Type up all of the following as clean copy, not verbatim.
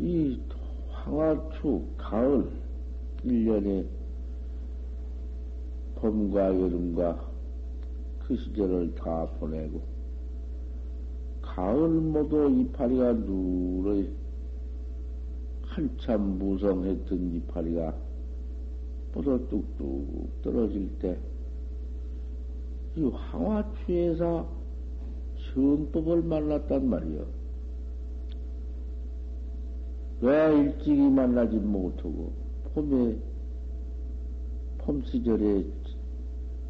이 황화추 가을 1년에 봄과 여름과 그 시절을 다 보내고 가을 모두 이파리가 누렇게 한참 무성했던 이파리가 모두 뚝뚝 떨어질 때 이 황화추에서 정법을 만났단 말이요. 왜 일찍이 만나지 못하고 봄 시절에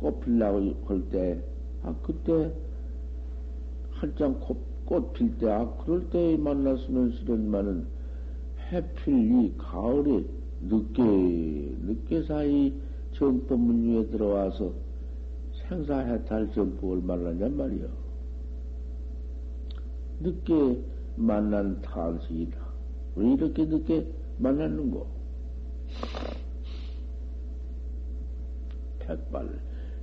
꽃 필라고 할 때, 그때 한창 꽃 필 때, 그럴 때 만났으면 싫었지만은 해필 이 가을에 늦게 사이 정법문유에 들어와서 생사해탈 정법을 만났냔 말이요. 늦게 만난 탄식이다. 왜 이렇게 늦게 만났는고? 백발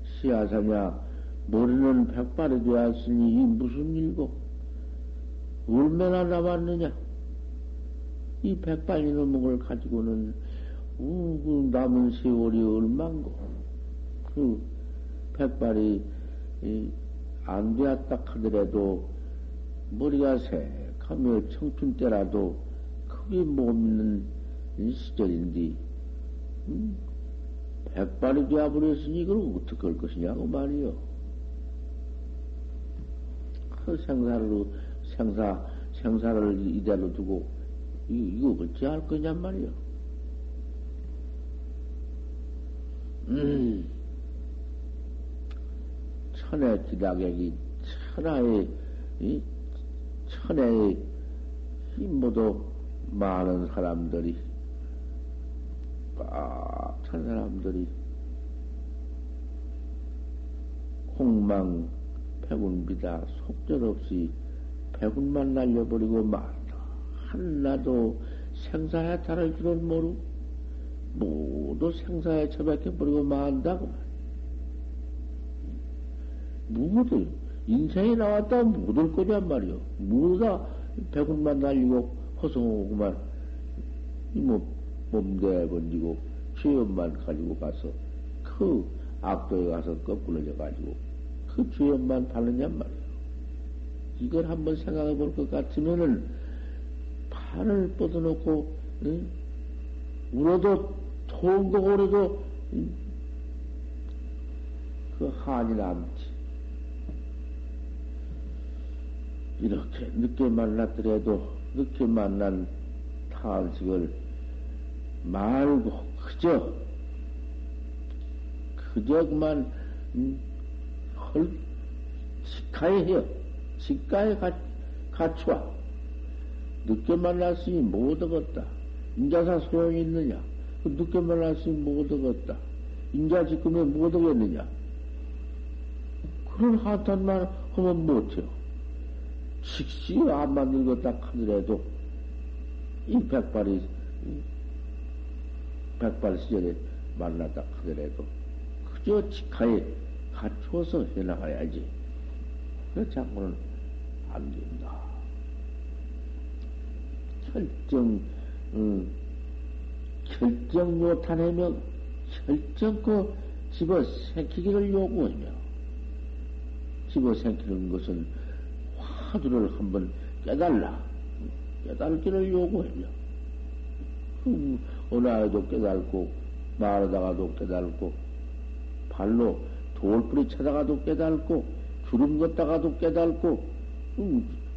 씨앗아냐 머리는 백발이 되었으니 이 무슨 일고? 얼마나 남았느냐? 이 백발 이놈을 가지고는 그 남은 세월이 얼만고? 그 백발이 안 되었다 하더라도 머리가 새카며 청춘 때라도 크게 못 믿는 시절인데, 백발이 되어버렸으니 이걸 어떻게 할 것이냐고 말이요. 그 생사를 이대로 두고, 이거 어찌 할 거냔 말이요. 천의 기다객이 천하의, 천혜의 힘보다 많은 사람들이, 빡찬 사람들이, 공망, 백운비다, 속절없이 백운만 날려버리고 말다. 한나도 생사의 탈을 줄은 모르고, 모두 생사에 처박혀버리고 만다고. 모두, 인생이 나왔다 못할 거냔 말이오. 모두가 백운만 날리고 허송하고만 몸대 번지고 죄업만 가지고 가서 그 악도에 가서 거꾸러져 가지고 그 죄업만 바르냔 말이오. 이걸 한번 생각해 볼 것 같으면은 팔을 뻗어놓고 울어도 토운 거 고래도 그 한이 남지. 이렇게 늦게 만났더라도 늦게 만난 탄식을 말고 그저 그만 직가에 해요. 직가에 갖추어 늦게 만났으니 못 얻었다. 인자사 소용이 있느냐? 늦게 만났으니 못 얻었다. 인자 지금에 못 얻겠느냐? 그런 핫한 말 하면 못해요. 즉시 안 만들고 딱 하더라도 이 백발 시절에 만났다 하더라도 그저 직하에 갖춰서 해나가야지. 그 장군은 안 된다. 결정 못하내며 결정코 집어 새키기를 요구하며 집어 새키는 것은 화두를 한번 깨달라. 깨달기를 요구하며 언어에도 깨달고 말하다가도 깨달고 발로 돌뿌리 찾아가도 깨달고 주름 걷다가도 깨달고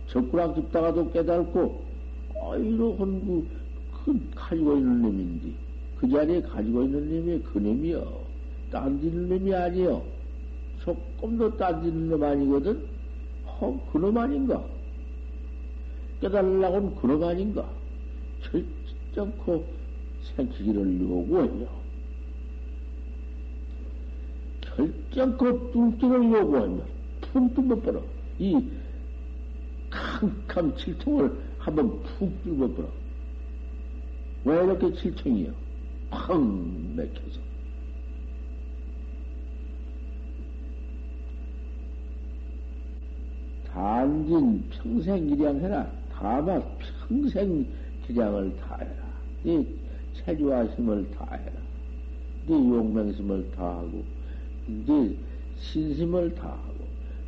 젓가락 짚다가도 깨달고 이러한 그 가지고 있는 놈인데 그 자리에 가지고 있는 놈이 그 놈이요. 딴지는 놈이 아니요. 조금도 딴지는 놈 아니거든. 그놈 아닌가? 깨달으려고는 그놈 아닌가? 결정코 생기기를 요구해요. 결정코 뚱뚱을 요구하면 퉁뚱 못 벌어. 이 캄캄 칠통을 한번 푹 뚫어버려. 왜 이렇게 칠통이요? 팍 맥혀서. 단진 평생 일양해라. 다만 평생 기량을 다해라. 네 체주하심을 다해라. 네 용맹심을 다하고, 네 신심을 다하고,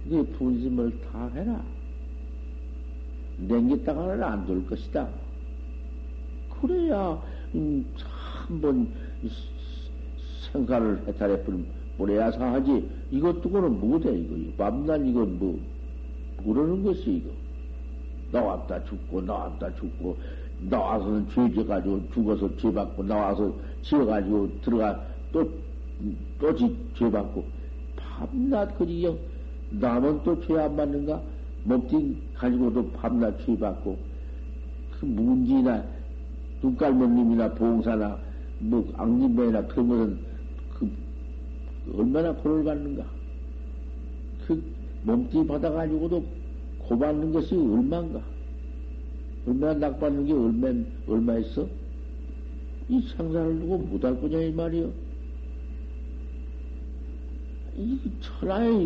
네 분심을 다해라. 냉기땅을 안 돌 것이다. 그래야 한번 생각을 해탈해 버려야 사하지. 이것도고는 못해. 이거 밤낮 이건 뭐 그러는 것이 이거. 나왔다 죽고 나와서는 죄지 가지고 죽어서 죄 받고 나와서 지어 가지고 들어가 또 죄 받고 밤낮 그리여 남은 또 죄 안 받는가? 먹진 가지고도 밤낮 취받고, 그 문지나, 눈깔머님이나, 봉사나, 뭐, 앙진배나, 그런 것은, 얼마나 고를 받는가? 그, 몸뚱이 받아가지고도 고받는 것이 얼마인가? 얼마나 낙받는 게 얼마 있어? 이 상사를 두고 못할 거냐, 이 말이요. 이 천하에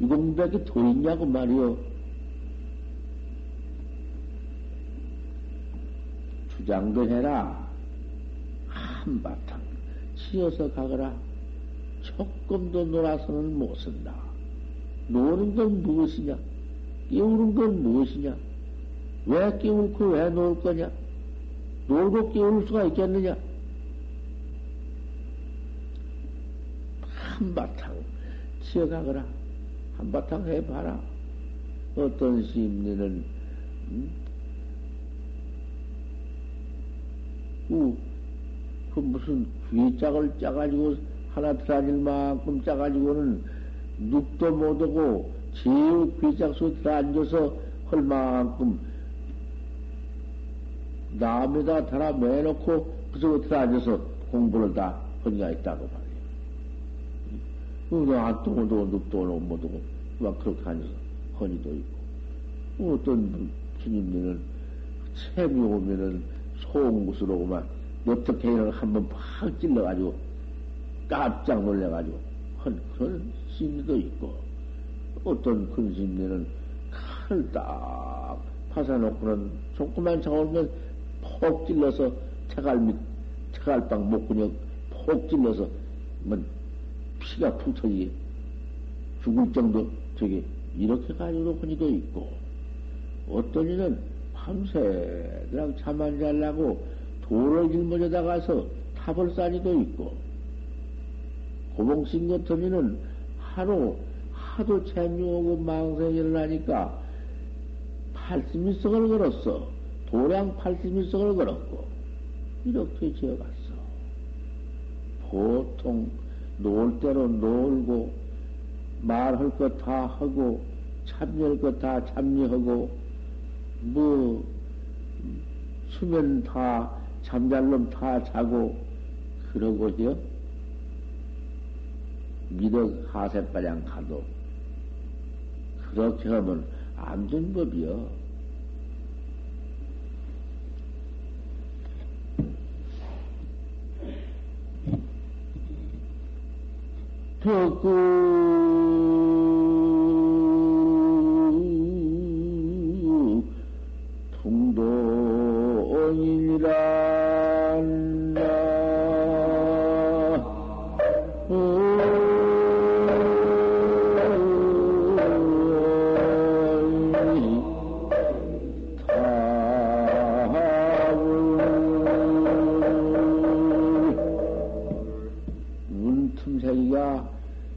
이공백이 더 있냐고 말이요. 주장도 해라. 한바탕 치어서 가거라. 조금도 놀아서는 못 쓴다. 노는 건 무엇이냐? 깨우는 건 무엇이냐? 왜 깨울고 왜 놀 거냐? 놀고 깨울 수가 있겠느냐? 한바탕 치어 가거라. 한바탕 해봐라. 어떤 심리는 그 무슨 귀짝을 짜가지고 하나 들어앉을 만큼 짜가지고는 눕도 못하고 제일 귀짝 속에 들어앉아서 할 만큼 남에다 달아 매놓고 그 속에 들어앉아서 공부를 다 허니가 있다고 말이에요. 안도 못하고 눕도 못하고 막 그렇게 앉아서 허니도 있고 어떤 주님들은 채비 오면은 소음구스로구만 너트케이를 한번 팍 찔러가지고 깜짝 놀래가지고 한 그런 심리도 있고 어떤 그런 심리는 칼을 딱 파사놓고는 조그만 차오르면 폭 찔러서 태갈빵 목근육 폭 찔러서 피가 푹 터지게 죽을 정도 되게 이렇게 가지고 흔히도 있고 어떤 이는 밤새도록 잠 안 자려고 돌을 짊어져다 가서 탑을 싸니도 있고, 고봉신 같으면은 하도 재미오고 망생일을 하니까 81석을 걸었어. 도량 81석을 걸었고, 이렇게 지어갔어. 보통 놀 대로 놀고, 말할 것 다 하고, 참여할 것 다 참여하고, 뭐 수면 다 잠잘놈 다 자고 그러고요. 미덕 하세빠량 가도 그렇게 하면 안 된 법이요. 덕구 통도인이란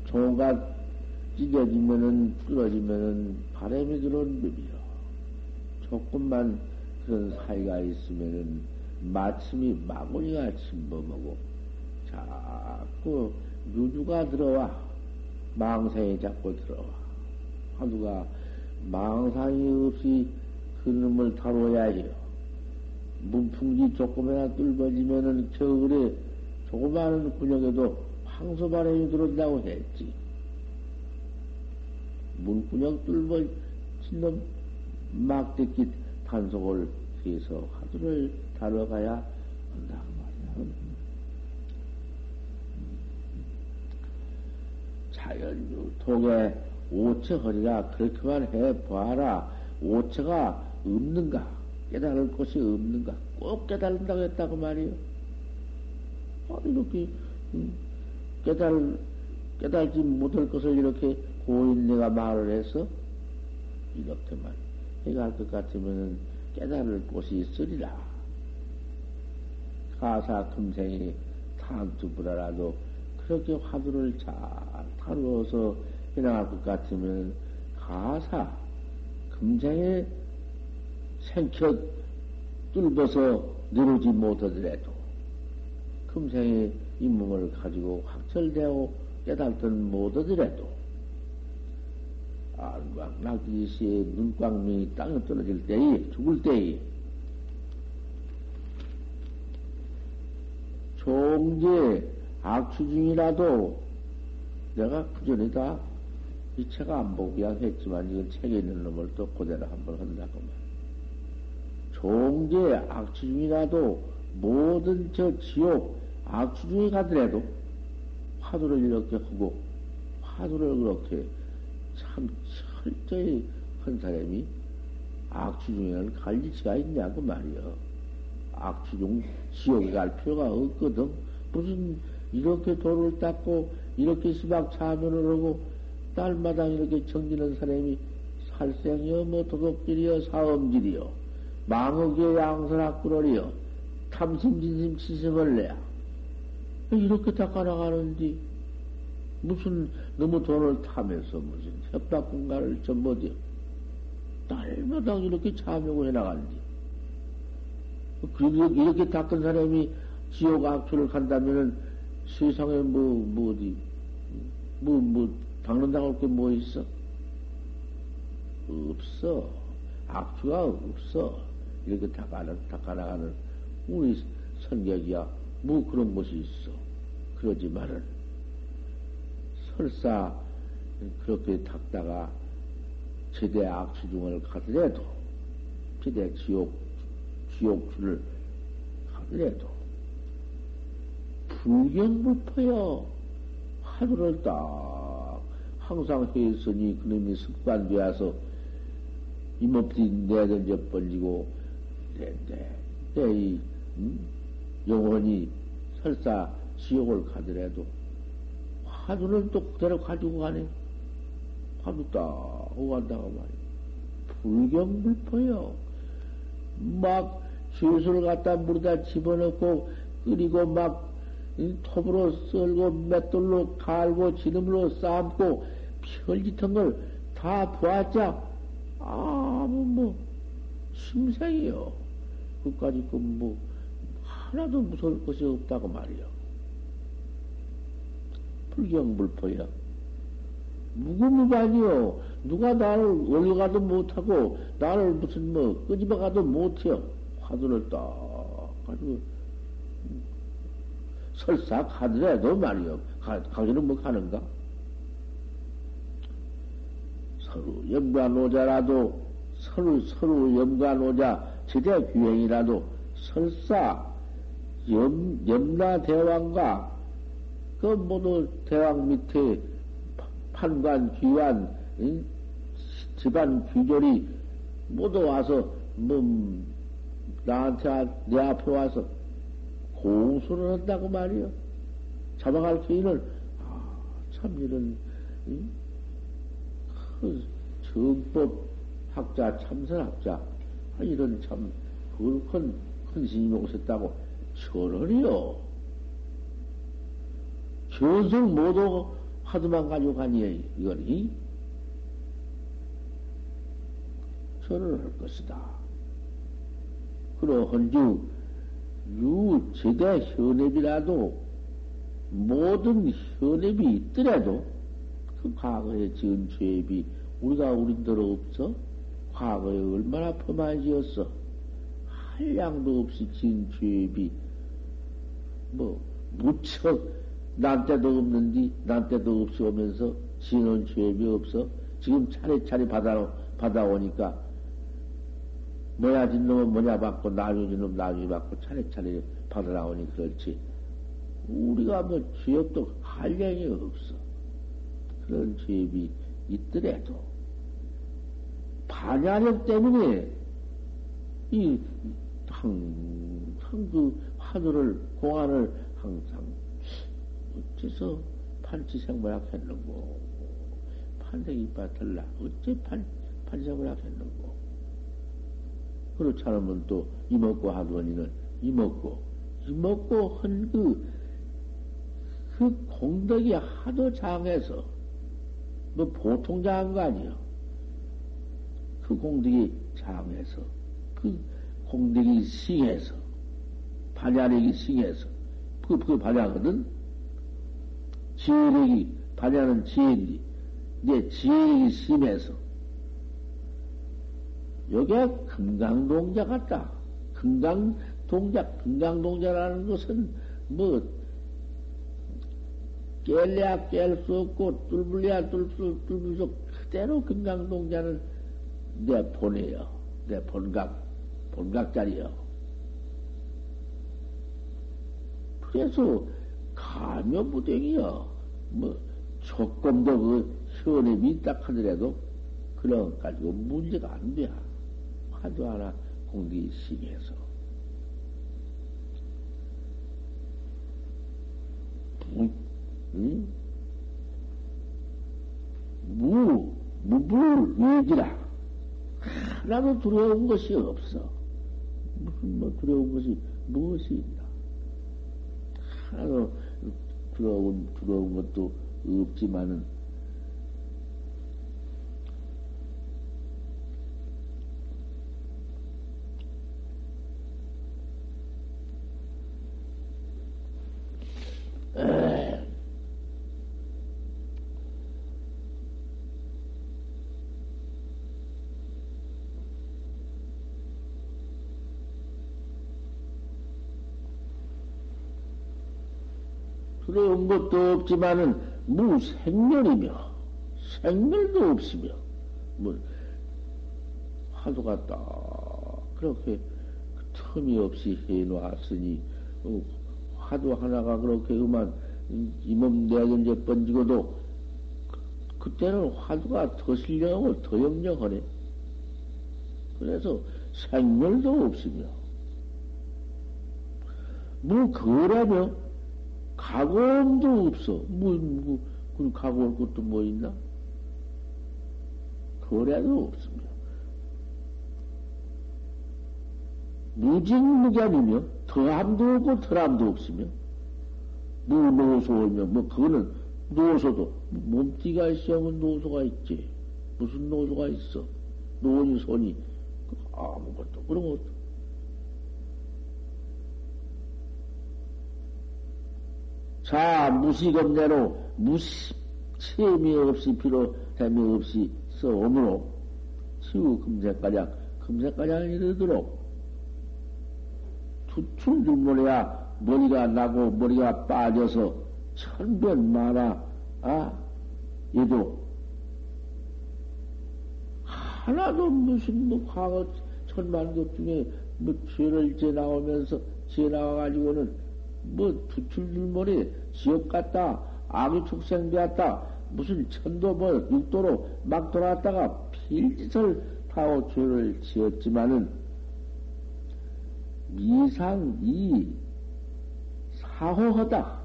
종각 찢어지면은 부러지면은 바람이 들어온 법이요. 조금만 그런 사이가 있으면은 마침이 마구니가 침범하고 자꾸 유주가 들어와 망상이 자꾸 들어와. 화두가 망상이 없이 그놈을 다뤄야 해요. 문풍지 조금이나 뚫어지면은 겨울에 조그마한 군역에도 황소바람이 들어온다고 했지. 물구녕 뚫어진 놈 막대기 단속을 해서 화두를 다뤄가야 한다고 말이야. 자연유통에 오체허리라 그렇게만 해봐라. 오체가 없는가? 깨달을 것이 없는가? 꼭 깨달는다고 했다고 말이요. 이렇게 깨달지 못할 것을 이렇게 고인 내가 말을 해서 이렇게만 해갈 것 같으면 깨달을 곳이 있으리라. 가사 금생이 탄투부라라도 그렇게 화두를 잘 다루어서 해나갈 것 같으면 가사 금생에 생켜 뚫어서 누르지 못하더라도 금생에 이 몸을 가지고 확철되어 깨달든 못하더라도 안광 낙지시의 눈광명이 땅에 떨어질 때에 죽을 때에 종제 악취 중이라도 내가 그전에 다 이 책 안 보고 그냥 했지만 이건 책에 있는 놈을 또 그대로 한번 한다고만 종제 악취 중이라도 모든 저 지옥 악수중에 가더라도 화두를 이렇게 하고 화두를 그렇게 참 철저히 한 사람이 악수중에는 갈 리치가 있냐고 말이여. 악수중 지옥에 갈 필요가 없거든. 무슨 이렇게 돌을 닦고 이렇게 시박 자면을 하고 딸마당 이렇게 정지는 사람이 살생이여 뭐 도둑질이여 사음질이여 망옥의 양선악구러리여 탐심진심 치심을 내야 이렇게 닦아나가는데, 무슨, 너무 돈을 타면서 무슨 협박 공간을 전부지요. 딸마다 이렇게 참여고 해나가는데. 이렇게 닦은 사람이 지옥 악초를 간다면은 세상에 닦는다고 할 게 뭐 있어? 없어. 악초가 없어. 이렇게 닦아나가는 우리 선객이야. 뭐 그런 것이 있어. 그러지 말은. 설사, 그렇게 닦다가, 제대 악취중을 가더라도, 제대 지옥주를 가더라도, 불경무퍼여. 하루를 딱, 항상 했으니 그놈이 습관되어서, 이몸띠 내던져 벌리고, 영원히 설사 지옥을 가더라도 화두를 또 그대로 가지고 가네. 화두 딱 하고 간다고 말이야. 불경불포요. 막 죄수를 갖다 물에다 집어넣고 끓이고 막 톱으로 썰고 맷돌로 갈고 지름으로 삶고 별짓한 걸 다 보았자 아무 뭐 심상이요. 그까짓 건 뭐 하나도 무서울 것이 없다고 말이요. 불경불포야. 무고무반이요. 누가 나를 올려가도 못하고, 나를 무슨 뭐, 끄집어가도 못해요. 화두를 딱 가지고 설사 가더라도 말이요. 가기는 뭐 가는가? 서로 염관오자라도 서로 염관오자 지대 귀행이라도 설사 염라 대왕과 그 모두 대왕 밑에 판관 귀환 집안 귀졸이 모두 와서 뭐 나한테 내 앞에 와서 공수를 한다고 말이요. 잡아갈 기인을 참 이런 그 정법 학자 참선학자 이런 참 그걸 큰 스님이 오셨다고 전언이요. 전승 모두 화두만 가지고 가니 이거니 전언을 할 것이다. 그러한즉 유제대 현업이라도 모든 현업이 있더라도 그 과거에 지은 죄업이 우리가 우린대로 없어? 과거에 얼마나 험하게 지었어? 한량도 없이 지은 죄업이 뭐 무척 난때도 없는데 난때도 없이 오면서 지은 죄업이 없어? 지금 차례차례 받아오니까 뭐야 진 놈은 뭐냐 받고 나중에 진 놈 나중에 받고 차례차례 받아나오니 그렇지 우리가 뭐 죄업도 한량이 없어. 그런 죄업이 있더라도 반야력 때문에 이 항상 그 화두를 공안을 항상 어째서 판치생물학 했는고 판생이빠틀라 어째 판생물학 했는고 그렇지 않으면 또 이먹고 하더니는 이먹고 한 그 공덕이 하도 장해서 뭐 보통 장한 거 아니에요. 그 공덕이 장해서 그 공덕이 싱해서 반야력이 싱해서 그 반야거든. 지혜력이 반야는 지혜인데 내 지혜력이 심해서 여기에 금강동자 같다. 금강동자라는 것은 뭐 깰래야 깰 수 없고 뚫불려야 뚫불수 그대로 금강동자는 내 본이에요. 내 본각자리요. 그래서 가묘부등이요. 뭐 조금도 그 현업이 있다 하더라도 그런 가지고 문제가 안 돼. 하도 하나 공기 심해서 무불 위기라 하나도 두려운 것이 없어. 무슨 뭐 두려운 것이 무엇이 있나? 하나도 두려운 것도 없지만은 두려운 것도 없지만은 무생멸이며 생멸도 없으며 뭐 화두가 딱 그렇게 틈이 없이 해놓았으니 화두 하나가 그렇게 그만 이 몸 내던져 번지고도 그때는 화두가 더 신령하고 더 염려하네. 그래서 생멸도 없으며 무거라며 가고도 없어. 그 가고올 것도 뭐 있나? 거래도 없습니다. 무징무견이며 더함도 없고 덜함도 없으며 무노소이며 뭐 그거는 노소도 몸띠가 있으면 노소가 있지. 무슨 노소가 있어? 노니 손이 아무것도 그런 것도. 자, 무시겁내로, 체미 없이, 피로, 됨이 없이, 써오므로, 치우 금세가량, 이르도록, 두충중물해야 머리가 나고 머리가 빠져서 천변 많아. 아, 얘도 하나도 무슨 뭐 과거 천만급 중에 뭐 죄를 재 나오면서 재 나와가지고는 뭐 두출줄머리 지옥 갔다 아귀 축생 되었다 무슨 천도 뭐 육도로 막 돌아왔다가 필짓을 타고 죄를 지었지만은 미상이 사호하다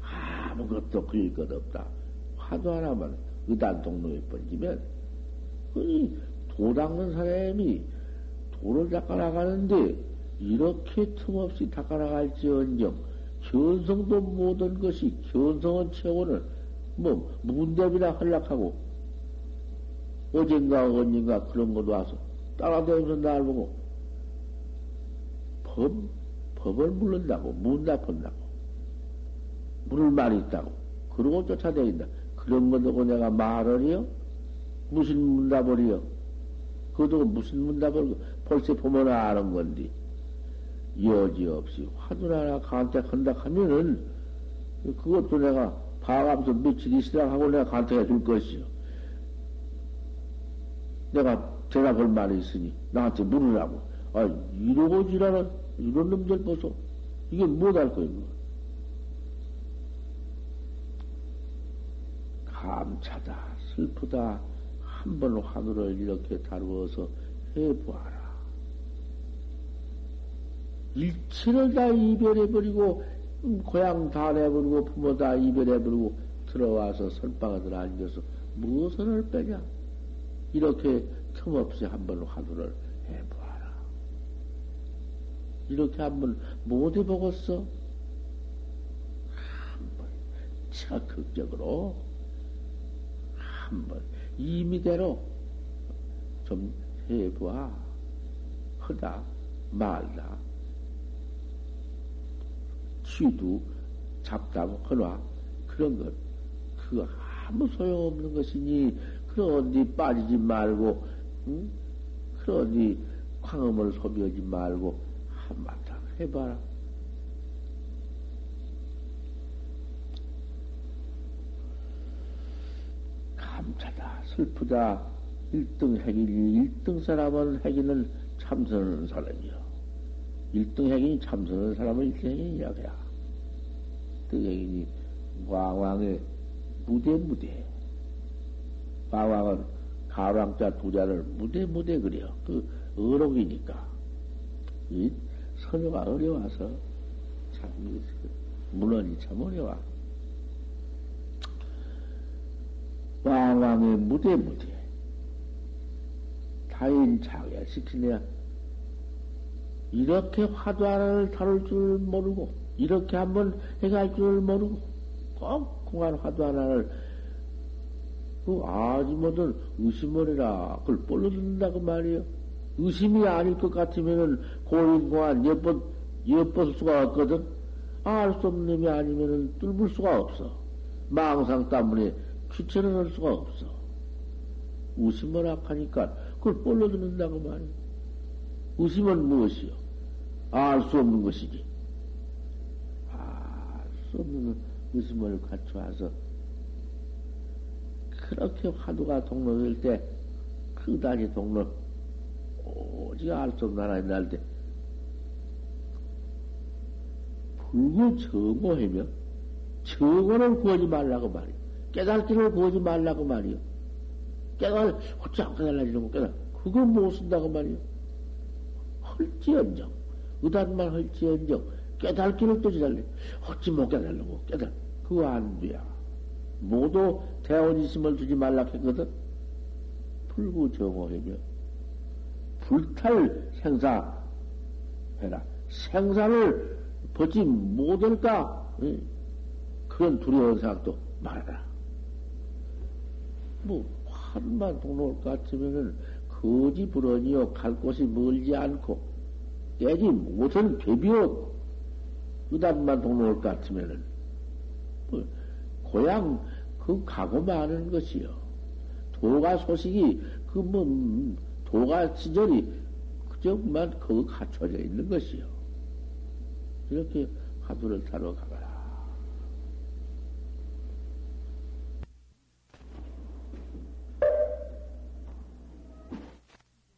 아무것도 그릴 것 없다 화도 하나만 의단동로에 번지면 흔히 도 닦는 사람이 도를 닦아 나가는데 이렇게 틈없이 닦아 나갈지언정 견성도 못한 것이 견성은 최고는 뭐 문대비나 헐락하고 어젠가 언젠가 그런 것도 와서 따라다니면서 날 보고 법을 물른다고 문 닫는다고 물을 말이 있다고 그러고 쫓아다닌다 그런 것도 내가 말하리요 무슨 문답을이요 그것도 무슨 문답을 벌써 보면 아는 건디 여지없이 화두 하나 간택한다 하면은 그것도 내가 봐가면서 며칠 있으라 하고 내가 간택해 줄 것이요 내가 대답할 말이 있으니 나한테 물으라고 아 이러고 지랄한 이런 놈들 보소 이게 못할 거인가 감차다 슬프다 한번 화두를 이렇게 다루어서 해보아라 일체를 다 이별해버리고 고향 다 내버리고 부모 다 이별해버리고 들어와서 선방에들 앉아서 무엇을 빼냐 이렇게 틈없이 한번 화두를 해보아라 이렇게 한번 못 해보겠어 한번 적극적으로 한번 임의대로 좀 해봐 하다 말다 취두 잡담하나 그런 것 그거 아무 소용없는 것이니 그러니 빠지지 말고 응? 그러니 광음을 소비하지 말고 한마탕 해봐라 감차다 슬프다 1등 핵인 1등 사람은 핵인을 참선하는 사람이요 1등 행인이 참선하는 사람은 1등 행인이 약이야. 1등 행인이 왕왕의 무대무대. 왕왕은 가왕자 두자를 무대무대 그려. 그 어록이니까. 이 선유가 어려워서 참, 물론이 참 어려워. 왕왕의 무대무대. 타인 자기야 시키냐. 이렇게 화두 하나를 다룰 줄 모르고 이렇게 한번 해갈 줄 모르고 꼭 공안 화두 하나를 그 아지 못한 의심원이라 그걸 볼로 듣는다고 말이에요. 의심이 아닐 것 같으면은 고인공안 엿볼 수가 없거든. 알 수 없는 놈이 아니면은 뚫을 수가 없어. 망상 때문에 귀천을 할 수가 없어. 의심을 악하니까 그걸 볼로 듣는다고 말이에요. 의심은 무엇이요? 알 수 없는 것이지. 알 수 없는 의심을 갖춰와서 그렇게 화두가 동로될 때 그다지 동로 오직 알 수 없는 하나님 날 때 불구 저거하면 저거를 구하지 말라고 말이요. 깨달기를 구하지 말라고 말이요. 깨달 어찌 안 깨달아지려고 깨달 그걸 못 쓴다고 말이요. 헐지언정, 의단만 헐지언정, 깨달기를 또 지달래. 어찌 못 깨달려고 깨달. 그거 안 돼야. 모두 대원이심을 주지 말라 했거든. 불구정호해며 불탈 생사해라. 생사를 벗지 못할까? 응? 그런 두려운 생각도 말아라. 뭐 한만 동로올 것 같으면은. 거지 불언이요 갈 곳이 멀지 않고 깨지 못한 괴비요 의단만 동로올 것 같으면은 뭐, 고향 그 가고 마는 것이요 도가 소식이 그 뭐 도가 시절이 그저만 그거 갖춰져 있는 것이요 이렇게 화두를 타러 가거라.